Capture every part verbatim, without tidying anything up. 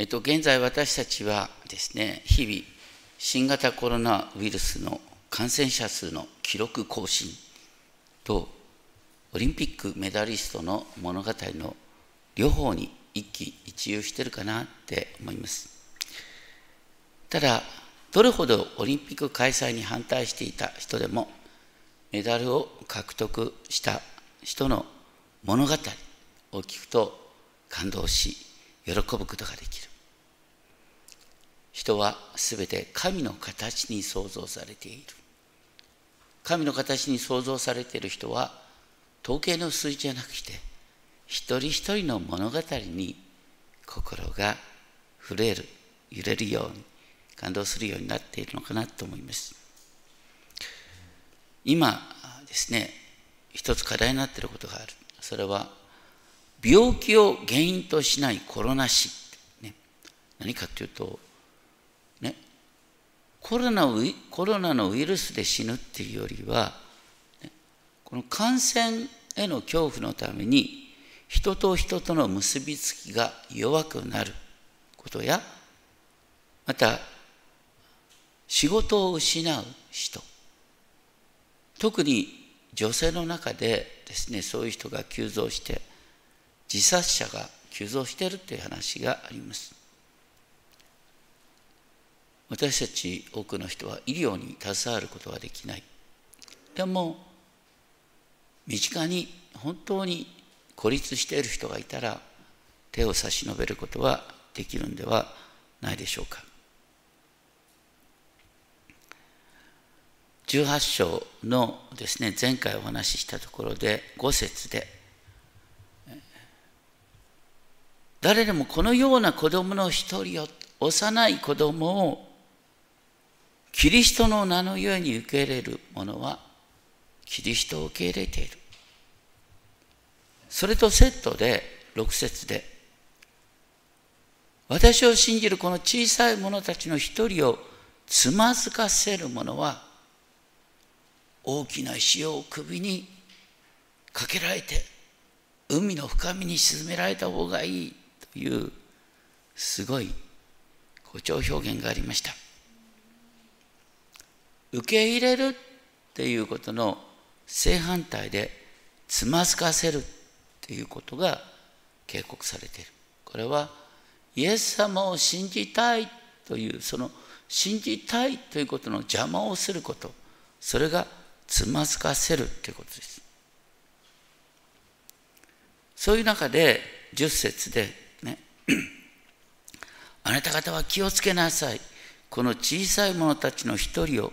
えっと、現在私たちはですね、日々新型コロナウイルスの感染者数の記録更新とオリンピックメダリストの物語の両方に一喜一憂してるかなって思います。ただ、どれほどオリンピック開催に反対していた人でもメダルを獲得した人の物語を聞くと感動し喜ぶことができる。人はすべて神の形に創造されている。神の形に創造されている人は統計の数字じゃなくて一人一人の物語に心が震える、揺れるように感動するようになっているのかなと思います。今ですね、一つ課題になっていることがある。それは病気を原因としないコロナ死、ね、何かというと、ね、コロナウイ、コロナのウイルスで死ぬっていうよりは、ね、この感染への恐怖のために人と人との結びつきが弱くなることや、また仕事を失う人、特に女性の中でですね、そういう人が急増して自殺者が急増しているという話があります。私たち多くの人は医療に携わることはできない。でも、身近に本当に孤立している人がいたら、手を差し伸べることはできるんではないでしょうか。じゅうはち章のですね、前回お話ししたところで、ご節で、誰でもこのような子供の一人を、幼い子供をキリストの名のゆえに受け入れる者はキリストを受け入れている。それとセットでろく節で、私を信じるこの小さい者たちの一人をつまずかせる者は大きな石を首にかけられて海の深みに沈められた方がいいというすごい誇張表現がありました。受け入れるっていうことの正反対でつまずかせるっていうことが警告されている。これはイエス様を信じたいというその信じたいということの邪魔をすること、それがつまずかせるということです。そういう中でじゅう節でねあなた方は気をつけなさい。この小さい者たちの一人を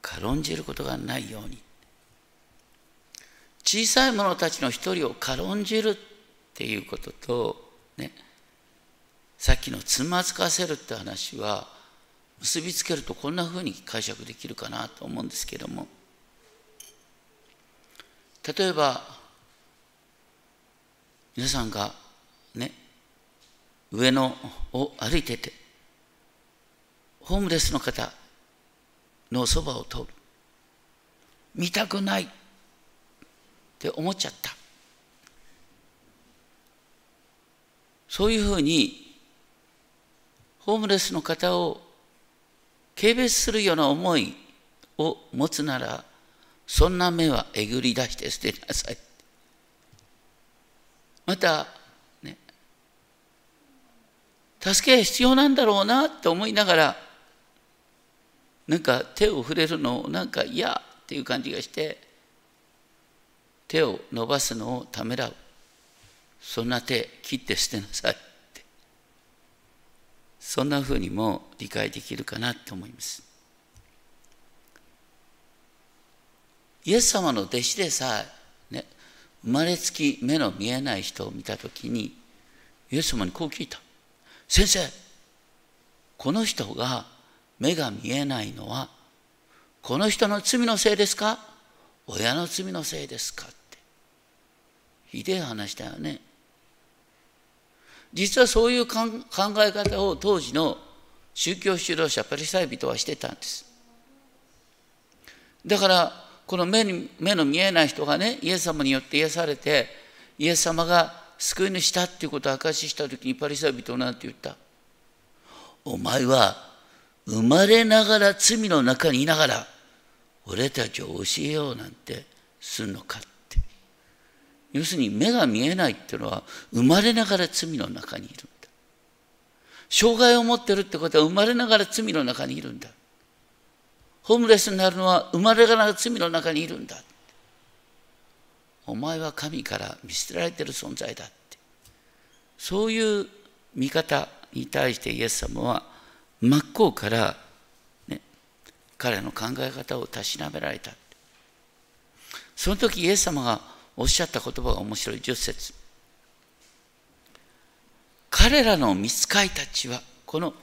軽んじることがないように。小さい者たちの一人を軽んじるっていうことと、ね、さっきのつまずかせるって話は結びつけるとこんなふうに解釈できるかなと思うんですけども、例えば皆さんがね、上野を歩いててホームレスの方のそばを通る、見たくないって思っちゃった、そういうふうにホームレスの方を軽蔑するような思いを持つなら、そんな目はえぐり出して捨てなさい。また、ね、助けが必要なんだろうなと思いながら、なんか手を触れるのをなんか嫌っていう感じがして、手を伸ばすのをためらう。そんな手切って捨てなさいって。そんなふうにも理解できるかなと思います。イエス様の弟子でさえ、生まれつき目の見えない人を見たときに、イエス様にこう聞いた。先生、この人が目が見えないのは、この人の罪のせいですか？親の罪のせいですか？って。ひでえ話だよね。実はそういう考え方を当時の宗教指導者、パリサイ人はしてたんです。だから、この 目, に目の見えない人がね、イエス様によって癒されて、イエス様が救い主だっていうことを証ししたときにパリサイ人なんて言った。お前は生まれながら罪の中にいながら俺たちを教えようなんてするのかって。要するに目が見えないっていうのは生まれながら罪の中にいるんだ。障害を持ってるってことは生まれながら罪の中にいるんだ。ホームレスになるのは生まれながら罪の中にいるんだ。お前は神から見捨てられている存在だって、そういう見方に対してイエス様は真っ向から、ね、彼の考え方をたしなめられた。その時イエス様がおっしゃった言葉が面白い。じゅっ節、彼らの御使いたちは、この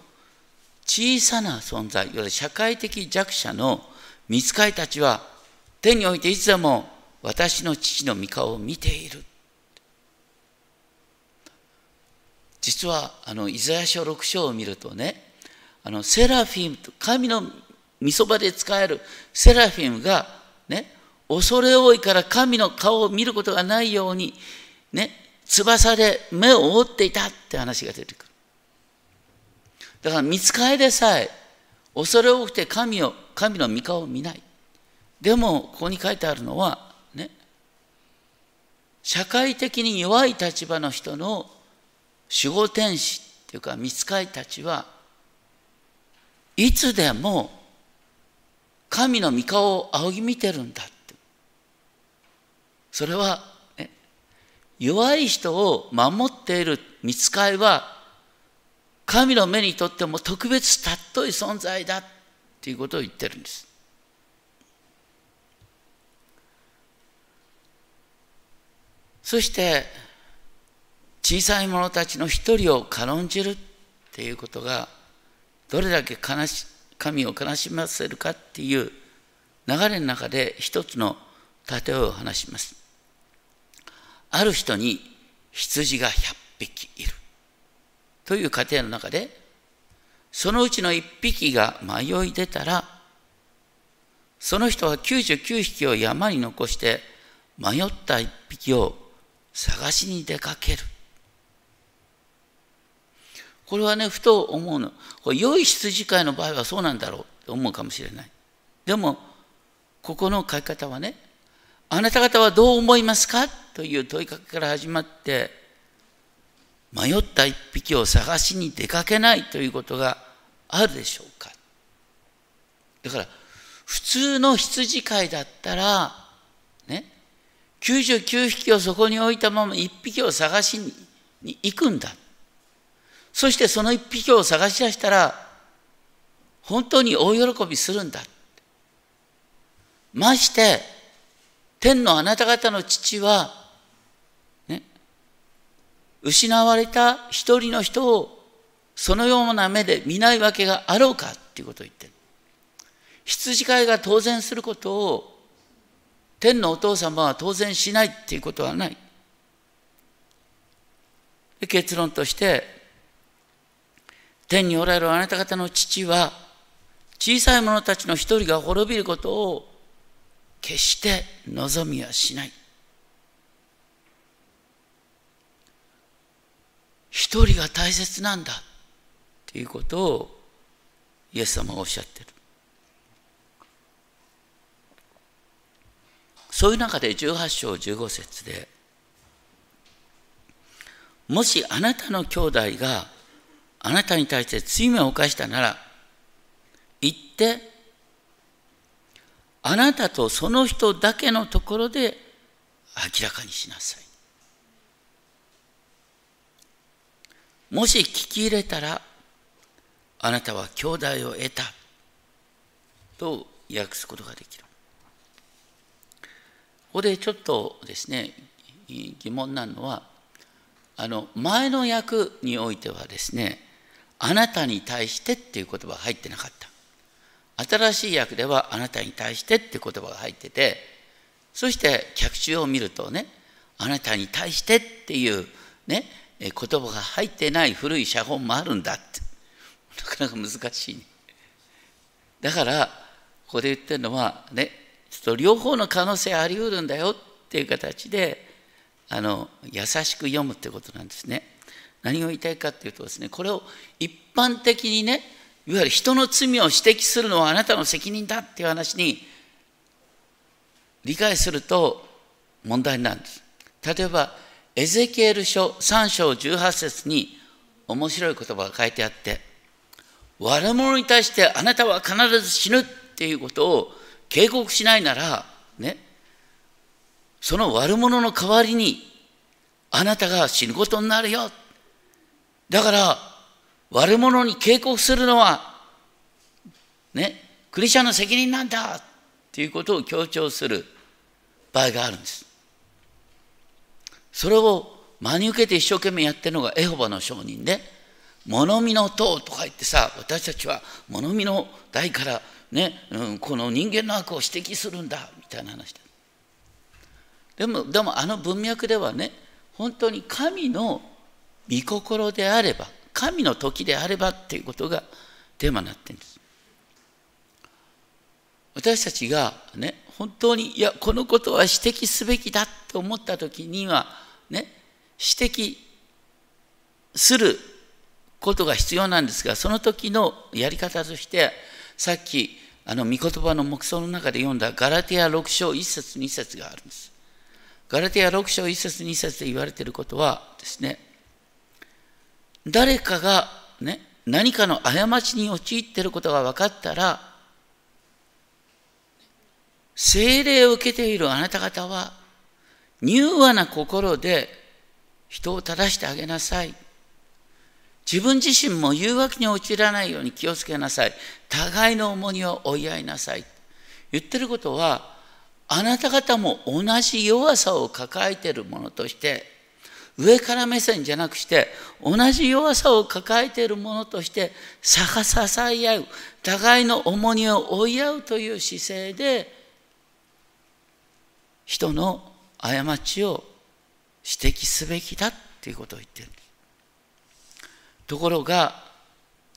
小さな存在、要は社会的弱者の御使いたちは天においていつでも私の父の御顔を見ている。実はあのイザヤ書ろく章を見るとね、あのセラフィムと神の御そばで使えるセラフィムがね、恐れ多いから神の顔を見ることがないようにね、翼で目を覆っていたって話が出てくる。だから御使いでさえ恐れ多くて神を神の御顔を見ない。でもここに書いてあるのはね、社会的に弱い立場の人の守護天使っていうか御使いたちはいつでも神の御顔を仰ぎ見てるんだって。それは、ね、弱い人を守っている御使いは神の目にとっても特別尊い存在だっていうことを言ってるんです。そして小さい者たちの一人を軽んじるっていうことがどれだけ悲し神を悲しませるかっていう流れの中で一つの例えを話します。ある人に羊がひゃっぴきいるという家庭の中で、そのうちのいっぴきが迷い出たら、その人はきゅうじゅうきゅうひきを山に残して迷ったいっぴきを探しに出かける。これはね、ふと思うの。これ良い羊飼いの場合はそうなんだろうと思うかもしれない。でも、ここの書き方はね、あなた方はどう思いますかという問いかけから始まって、迷った一匹を探しに出かけないということがあるでしょうか。だから、普通の羊飼いだったら、ね、きゅうじゅうきゅうひきをそこに置いたままいっぴきを探しに行くんだ。そしてその一匹を探し出したら、本当に大喜びするんだ。まして、天のあなた方の父は、ね、失われた一人の人をそのような目で見ないわけがあろうかっていうことを言ってる。羊飼いが当然することを、天のお父様は当然しないっていうことはない。で、結論として、天におられるあなた方の父は、小さい者たちの一人が滅びることを決して望みはしない。一人が大切なんだということをイエス様がおっしゃってる。そういう中でじゅうはち章じゅうご節で、もしあなたの兄弟があなたに対して罪を犯したなら、行って、あなたとその人だけのところで明らかにしなさい。もし聞き入れたら、あなたは兄弟を得たと訳すことができる。ここでちょっとですね、疑問なのは、あの前の訳においてはですね、あなたに対してっていう言葉が入ってなかった。新しい訳ではあなたに対してっていう言葉が入ってて、そして脚注を見るとね、あなたに対してっていうね、言葉が入ってない古い写本もあるんだって。なかなか難しいね。だから、ここで言ってるのはね、ちょっと両方の可能性ありうるんだよっていう形で、あの優しく読むってことなんですね。何を言いたいかというとですね、これを一般的にね、いわゆる人の罪を指摘するのはあなたの責任だっていう話に理解すると問題なんです。例えばエゼキエル書さんしょうじゅうはっせつに面白い言葉が書いてあって、悪者に対してあなたは必ず死ぬっていうことを警告しないならね、その悪者の代わりにあなたが死ぬことになるよ。だから悪者に警告するのはね、クリスチャンの責任なんだっていうことを強調する場合があるんです。それを真に受けて一生懸命やってるのがエホバの証人で、物見の塔とか言ってさ、私たちは物見の台からね、うん、この人間の悪を指摘するんだみたいな話だ。でもでもあの文脈ではね、本当に神の御心であれば、神の時であればっていうことがテーマになってるんです。私たちがね、本当にいやこのことは指摘すべきだと思った時にはね、指摘することが必要なんですが、その時のやり方として、さっきあの御言葉の黙想の中で読んだガラテヤろくしょういっせつにせつがあるんです。ガラテヤろくしょういっせつにせつで言われていることはですね、誰かがね、何かの過ちに陥っていることが分かったら、聖霊を受けているあなた方は柔和な心で人を正してあげなさい。自分自身も誘惑に陥らないように気をつけなさい。互いの重荷を追い合いなさい。言ってることは、あなた方も同じ弱さを抱えているものとして、上から目線じゃなくして、同じ弱さを抱えているものとして支え合う、互いの重荷を追い合うという姿勢で人の過ちを指摘すべきだということを言っているんです。ところが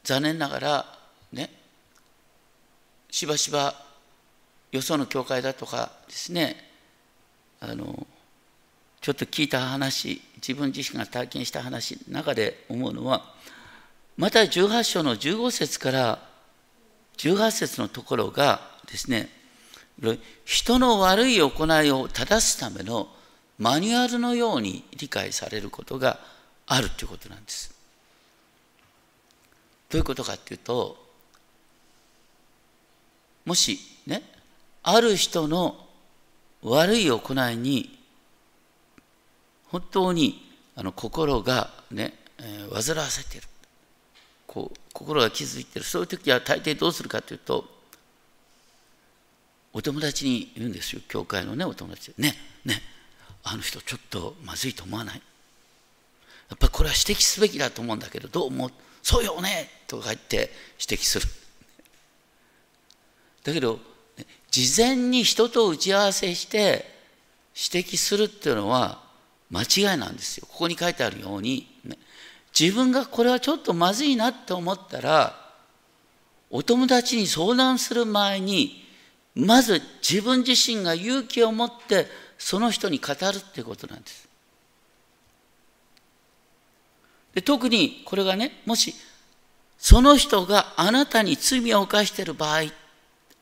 残念ながらね、しばしばよその教会だとかですね、あのちょっと聞いた話、自分自身が体験した話の中で思うのは、マタイじゅうはっしょうのじゅうごせつからじゅうはっせつのところがですね、人の悪い行いを正すためのマニュアルのように理解されることがあるということなんです。どういうことかっていうと、もしね、ある人の悪い行いに本当にあの心がね、えー、煩わせている、こう心が傷ついている、そういう時は大抵どうするかというと、お友達に言うんですよ。教会のね、お友達でね、ね、あの人ちょっとまずいと思わない？やっぱりこれは指摘すべきだと思うんだけど、どう思う？そうよねとか言って指摘する。だけど事前に人と打ち合わせして指摘するっていうのは間違いなんですよ。ここに書いてあるように、自分がこれはちょっとまずいなって思ったら、お友達に相談する前に、まず自分自身が勇気を持ってその人に語るっていうことなんです。で、特にこれがね、もしその人があなたに罪を犯している場合、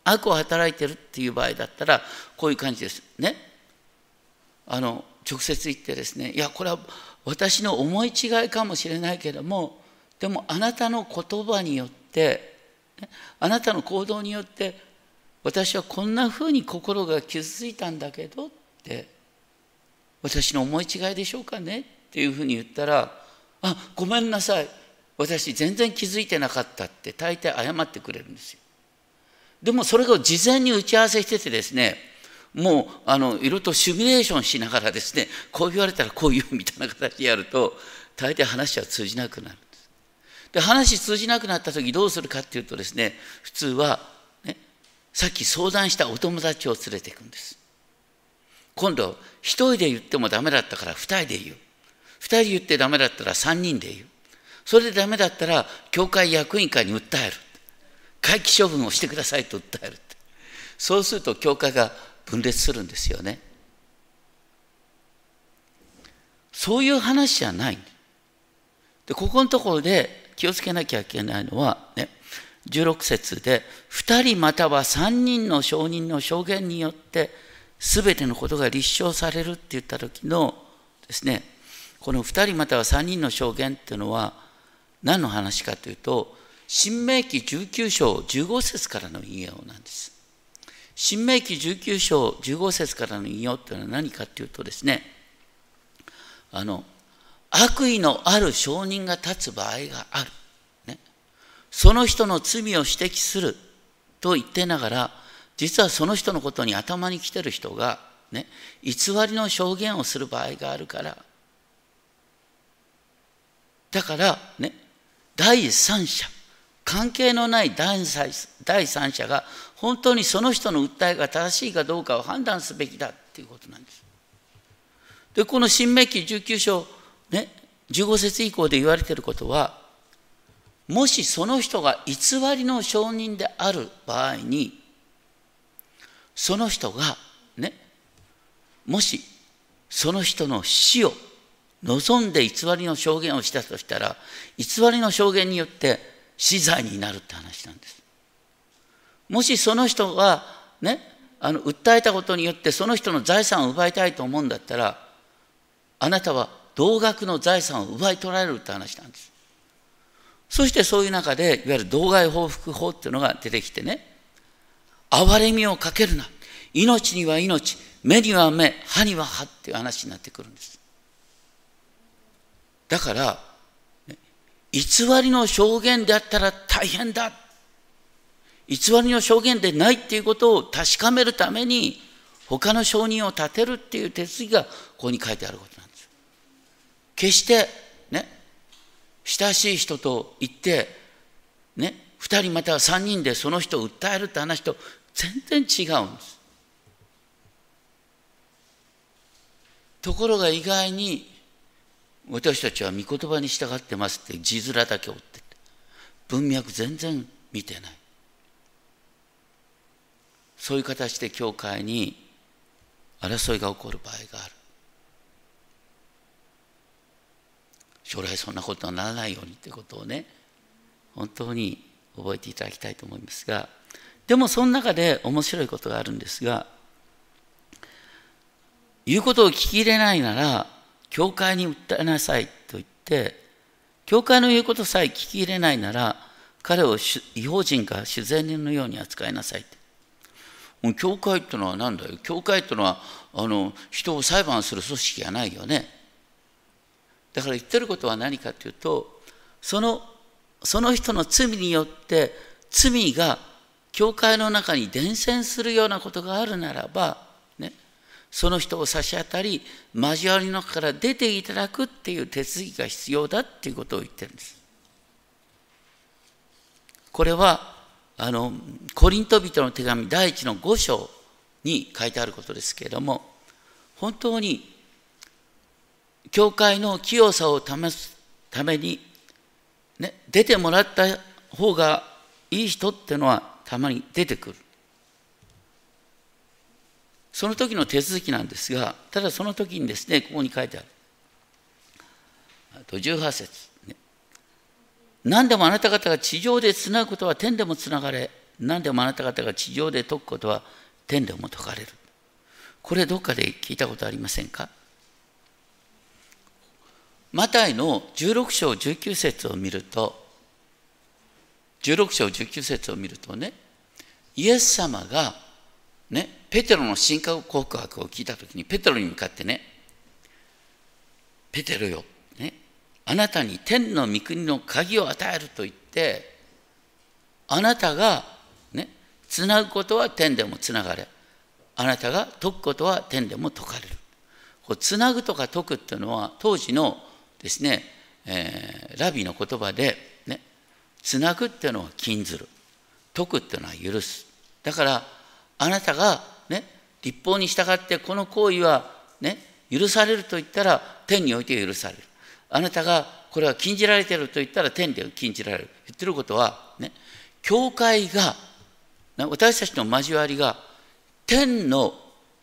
悪を働いているっていう場合だったら、こういう感じですね。あの直接言ってですね、いやこれは私の思い違いかもしれないけれども、でもあなたの言葉によって、あなたの行動によって、私はこんなふうに心が傷ついたんだけどって、私の思い違いでしょうかねっていうふうに言ったら、あ、ごめんなさい、私全然気づいてなかったって大体謝ってくれるんですよ。でもそれを事前に打ち合わせしててですね、もうあのいろいろとシミュレーションしながらですね、こう言われたらこう言うみたいな形でやると、大抵話は通じなくなるんです。で、話通じなくなった時どうするかっていうとですね、普通は、ね、さっき相談したお友達を連れていくんです。今度一人で言ってもダメだったから二人で言う。ふたり言ってダメだったらさんにんで言う。それでダメだったら教会役員会に訴える。会期処分をしてくださいと訴える。そうすると教会が分裂するんですよね。そういう話じゃない。で、ここのところで気をつけなきゃいけないのは、ね、じゅうろく節で、ふたりまたはさんにんの証人の証言によって、すべてのことが立証されるって言った時のですね、このふたりまたはさんにんの証言っていうのは、何の話かというと、申命記じゅうきゅう章じゅうご節からの引用なんです。申命記じゅうきゅう章じゅうご節からの引用というのは何かというとですね、あの、悪意のある証人が立つ場合がある、ね。その人の罪を指摘すると言ってながら、実はその人のことに頭にきてる人が、ね、偽りの証言をする場合があるから、だからね、第三者、関係のない第三者が本当にその人の訴えが正しいかどうかを判断すべきだということなんです。で、この申命記じゅうきゅう章、ね、じゅうご節以降で言われていることは、もしその人が偽りの証人である場合に、その人が、ね、もしその人の死を望んで偽りの証言をしたとしたら、偽りの証言によって死罪になるって話なんです。もしその人がね、あの訴えたことによってその人の財産を奪いたいと思うんだったら、あなたは同額の財産を奪い取られるって話なんです。そしてそういう中で、いわゆる同害報復法っていうのが出てきてね、哀れみをかけるな、命には命、目には目、歯には歯っていう話になってくるんです。だから、偽りの証言であったら大変だ。偽りの証言でないっていうことを確かめるために、他の証人を立てるっていう手続きがここに書いてあることなんです。決して、ね、親しい人と言って、ね、ふたりまたはさんにんでその人を訴えるって話と全然違うんです。ところが意外に、私たちは御言葉に従ってますって字面だけ追ってて、文脈全然見てない。そういう形で教会に争いが起こる場合がある。将来そんなことはならないようにってことをね、本当に覚えていただきたいと思いますが、でもその中で面白いことがあるんですが、言うことを聞き入れないなら、教会に訴えなさいと言って、教会の言うことさえ聞き入れないなら、彼を異邦人か主税人のように扱いなさいと。教会ってのは何だよ。教会ってのはあの人を裁判する組織がないよね。だから言ってることは何かというと、その、その人の罪によって罪が教会の中に伝染するようなことがあるならば、その人を差し当たり、交わりの中から出ていただくっていう手続きが必要だっていうことを言ってるんです。これは、あの、コリント人の手紙第一のご章に書いてあることですけれども、本当に、教会の清さを保つために、ね、出てもらった方がいい人っていうのはたまに出てくる。その時の手続きなんですが、ただその時にですね、ここに書いてある。あとじゅうはち節、ね。何でもあなた方が地上でつなぐことは天でもつながれ、何でもあなた方が地上で解くことは天でも解かれる。これどっかで聞いたことありませんか？マタイのじゅうろく章じゅうきゅう節を見ると、じゅうろく章じゅうきゅう節を見るとね、イエス様がね、ペテロの信仰告白を聞いたときに、ペテロに向かってね、ペテロよ、ね、あなたに天の御国の鍵を与えると言って、あなたが、ね、つなぐことは天でもつながれ、あなたが解くことは天でも解かれる。こうつなぐとか解くっていうのは、当時のですね、えー、ラビの言葉で、ね、つなぐっていうのは禁ずる、解くっていうのは許す。だからあなたが、ね、律法に従ってこの行為は、ね、許されると言ったら天において許される。あなたがこれは禁じられていると言ったら天で禁じられる。言ってることは、ね、教会が、私たちの交わりが天の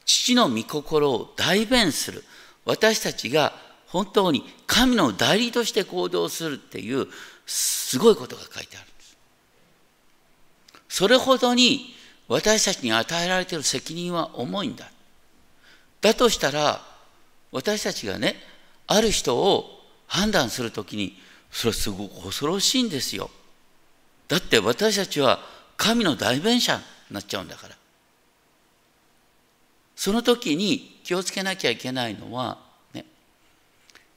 父の御心を代弁する。私たちが本当に神の代理として行動するっていうすごいことが書いてあるんです。それほどに私たちに与えられている責任は重いんだ。だとしたら私たちがね、ある人を判断するときに、それはすごく恐ろしいんですよ。だって私たちは神の代弁者になっちゃうんだから。その時に気をつけなきゃいけないのは、ね、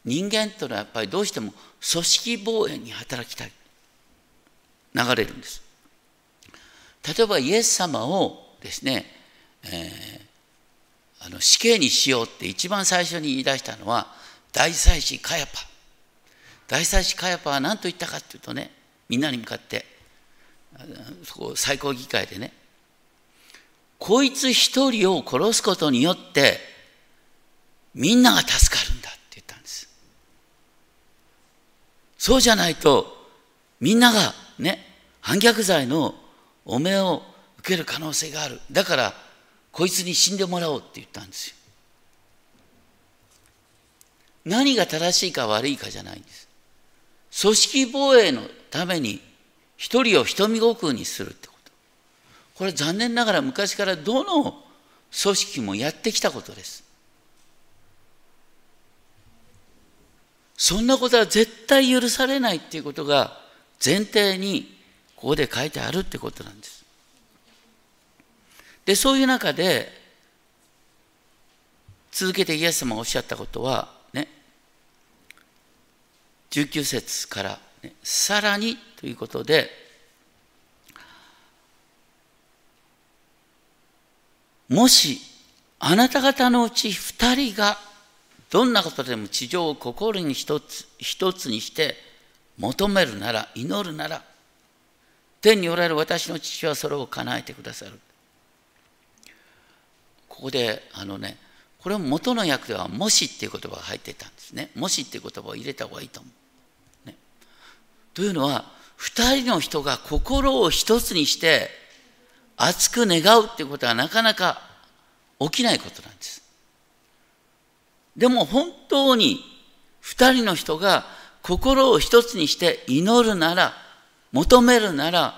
人間というのはやっぱりどうしても組織防衛に働きたい流れるんです。例えばイエス様をですね、えー、あの死刑にしようって一番最初に言い出したのは大祭司カヤパ。大祭司カヤパは何と言ったかというとね、みんなに向かってそこ最高議会でね、こいつ一人を殺すことによってみんなが助かるんだって言ったんです。そうじゃないとみんながね、反逆罪の汚名を受ける可能性がある、だからこいつに死んでもらおうって言ったんですよ。何が正しいか悪いかじゃないんです。組織防衛のために一人を瞳悟空にするってこと、これは残念ながら昔からどの組織もやってきたことです。そんなことは絶対許されないっていうことが前提にここで書いてあるってことなんです。で、そういう中で続けてイエス様がおっしゃったことはね、じゅうきゅう節からね、さらにということで、もしあなた方のうち二人がどんなことでも地上を心に一つ一つにして求めるなら、祈るなら、天におられる私の父はそれを叶えてくださる。ここであのね、これは元の訳ではもしっていう言葉が入ってたんですね。もしっていう言葉を入れた方がいいと思う、ね、というのは二人の人が心を一つにして熱く願うっていうことはなかなか起きないことなんです。でも本当に二人の人が心を一つにして祈るなら、求めるなら、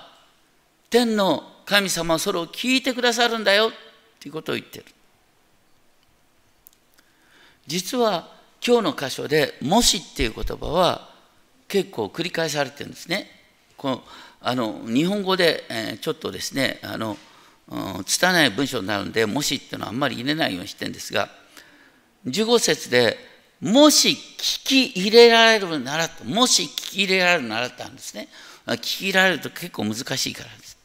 天の神様はそれを聞いてくださるんだよということを言ってる。実は今日の箇所でもしっていう言葉は結構繰り返されてるんですね。このあの日本語で、えー、ちょっとですね、あの、うん、拙い文章になるんで、もしっていうのはあんまり入れないようにしてるんですが、じゅうご節でもし聞き入れられるならと、もし聞き入れられるならってあるんですね。聞き入れられると結構難しいからです。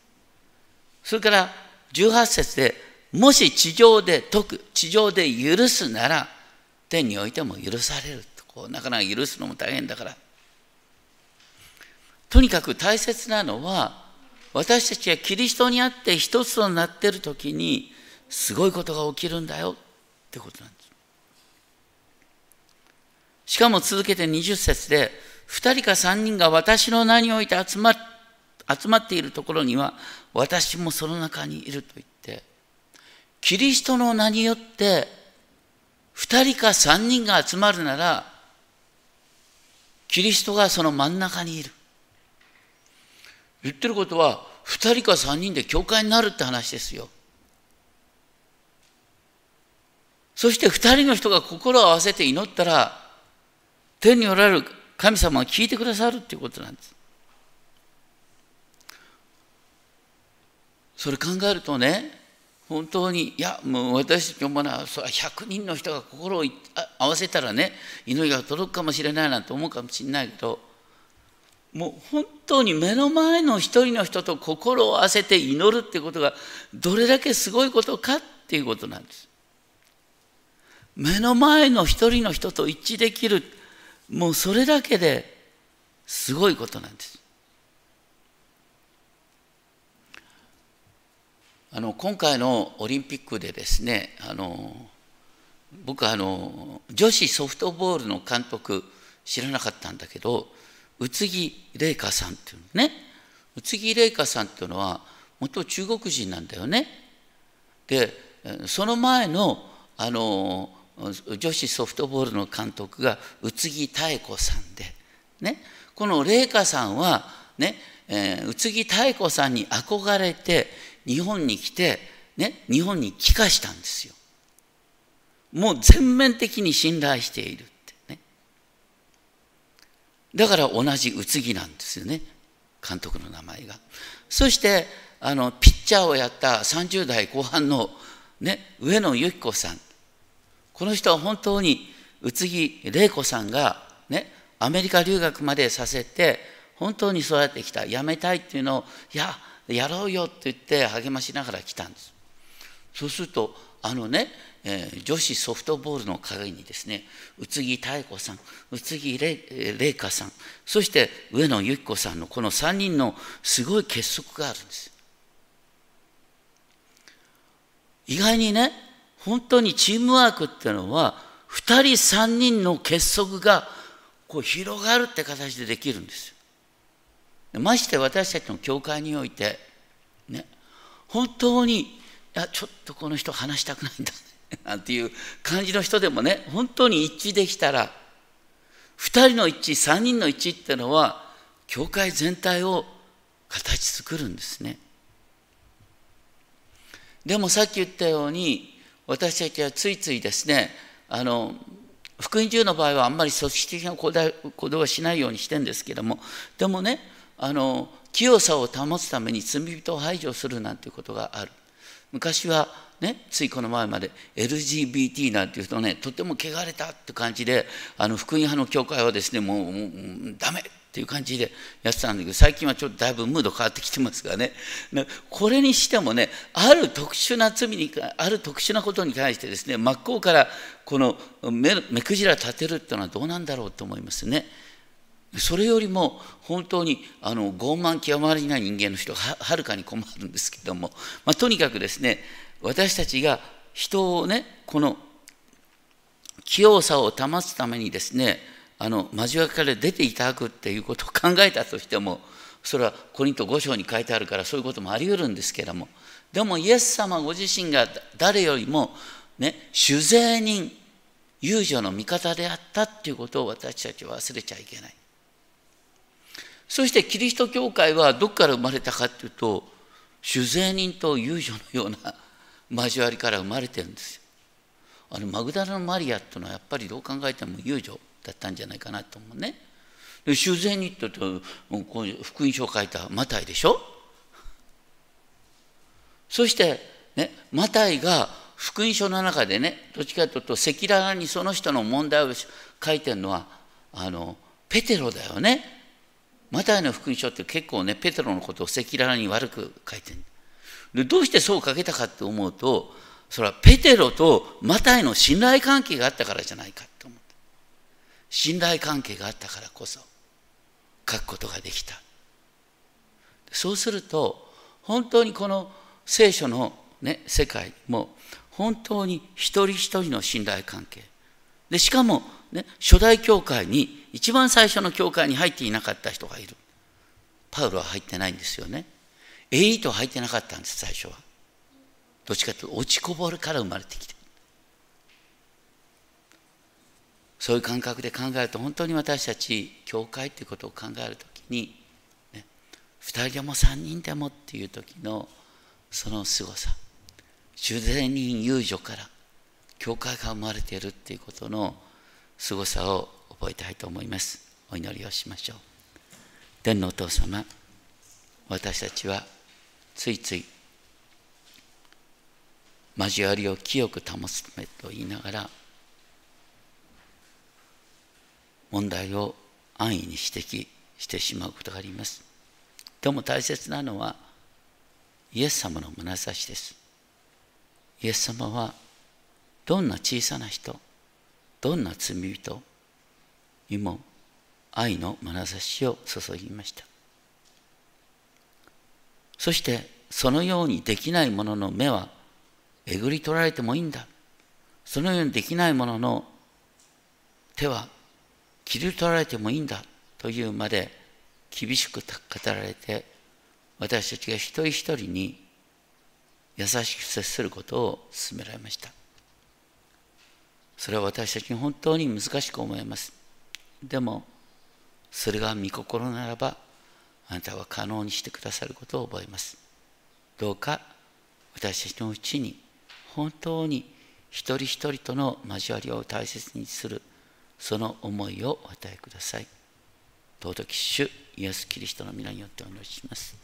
それからじゅうはち節でもし地上で解く、地上で許すなら天においても許されると、こうなかなか許すのも大変だから、とにかく大切なのは私たちがキリストにあって一つとなっている時にすごいことが起きるんだよってことなんです。しかも続けてにじゅう節で二人か三人が私の名において集まっ、集まっているところには私もその中にいると言って、キリストの名によって二人か三人が集まるならキリストがその真ん中にいる。言ってることは二人か三人で教会になるって話ですよ。そして二人の人が心を合わせて祈ったら天におられる神様は聞いてくださるということなんです。それ考えるとね、本当に、いや、もう私たちもな、ひゃくにんの人が心を合わせたらね、祈りが届くかもしれないなんて思うかもしれないけど、もう本当に目の前の一人の人と心を合わせて祈るってことが、どれだけすごいことかっていうことなんです。目の前の一人の人と一致できる。もうそれだけですごいことなんです。あの今回のオリンピックでですね、あの僕はあの女子ソフトボールの監督知らなかったんだけど、宇津木麗華さんっていうのね、宇津木麗華さんっていうのは元中国人なんだよね。で、その前のあの女子ソフトボールの監督が宇津木妙子さんで、ね、この麗華さんは、ねえー、宇津木妙子さんに憧れて日本に来て、ね、日本に帰化したんですよ。もう全面的に信頼しているって、ね、だから同じ宇津木なんですよね、監督の名前が。そしてあのピッチャーをやったさんじゅう代後半の、ね、上野由岐子さん、この人は本当に宇津木麗子さんが、ね、アメリカ留学までさせて本当に育ててきた、辞めたいっていうのをいややろうよって言って励ましながら来たんです。そうするとあのね、えー、女子ソフトボールの陰にですね、宇津木妙子さん、宇津木麗華さん、そして上野由岐子さんのこのさんにんのすごい結束があるんです。意外にね、本当にチームワークっていうのはふたりさんにんの結束がこう広がるって形でできるんですよ。まして私たちの教会において、ね、本当にいやちょっとこの人話したくないんだなんていう感じの人でもね、本当に一致できたら、ふたりの一致、さんにんの一致っていうのは、教会全体を形作るんですね。でもさっき言ったように、私たちはついついですね、あの福音中の場合はあんまり組織的な行動はしないようにしてるんですけども、でもね、あの清さを保つために罪人を排除するなんていうことがある。昔はね、ついこの前まで エルジービーティー なんていうとね、とても汚れたって感じで、あの福音派の教会はですね、もう、もうダメっていう感じでやってたんだけど、最近はちょっとだいぶムード変わってきてますがね、これにしてもね、ある特殊な罪に、ある特殊なことに対してですね、真っ向からこの 目, 目くじら立てるっていうのはどうなんだろうと思いますね。それよりも本当にあの傲慢極まりない人間の人が は, はるかに困るんですけども、まあ、とにかくですね、私たちが人をね、この器用さを保つためにですね、あの交わりから出ていただくっていうことを考えたとしても、それはコリントご章に書いてあるから、そういうこともあり得るんですけども、でもイエス様ご自身が誰よりもね、主税人、遊女の味方であったっていうことを私たちは忘れちゃいけない。そしてキリスト教会はどこから生まれたかっていうと、主税人と遊女のような交わりから生まれてるんですよ。あのマグダラのマリアっていうのはやっぱりどう考えても遊女だったんじゃないかなと思うね。で修繕にって言うとこう福音書を書いたマタイでしょ。そして、ね、マタイが福音書の中でね、どっちかというと赤裸々にその人の問題を書いてるのはあのペテロだよね。マタイの福音書って結構ね、ペテロのことを赤裸々に悪く書いてる。でどうしてそう書けたかって思うと、それはペテロとマタイの信頼関係があったからじゃないかと思う。信頼関係があったからこそ書くことができた。そうすると本当にこの聖書の、ね、世界も本当に一人一人の信頼関係で、しかも、ね、初代教会に一番最初の教会に入っていなかった人がいる。パウロは入ってないんですよね。エイトは入ってなかったんです。最初はどっちかというと落ちこぼれから生まれてきて、そういう感覚で考えると、本当に私たち教会ということを考えるときに、ね、ふたりでもさんにんでもっていう時のそのすごさ、修善人遊女から教会が生まれているっていうことのすごさを覚えたいと思います。お祈りをしましょう。天のお父様、私たちはついつい交わりを清く保つためと言いながら、問題を安易に指摘してしまうことがあります。でも大切なのはイエス様の眼差しです。イエス様はどんな小さな人、どんな罪人にも愛の眼差しを注ぎました。そしてそのようにできない者の目はえぐり取られてもいいんだ。そのようにできない者の手は切り取られてもいいんだというまで厳しく語られて、私たちが一人一人に優しく接することを勧められました。それは私たちに本当に難しく思えます。でもそれが御心ならば、あなたは可能にしてくださることを覚えます。どうか私たちのうちに本当に一人一人との交わりを大切にする、その思いをお与えください。尊き主イエス・キリストの皆によってお祈りします。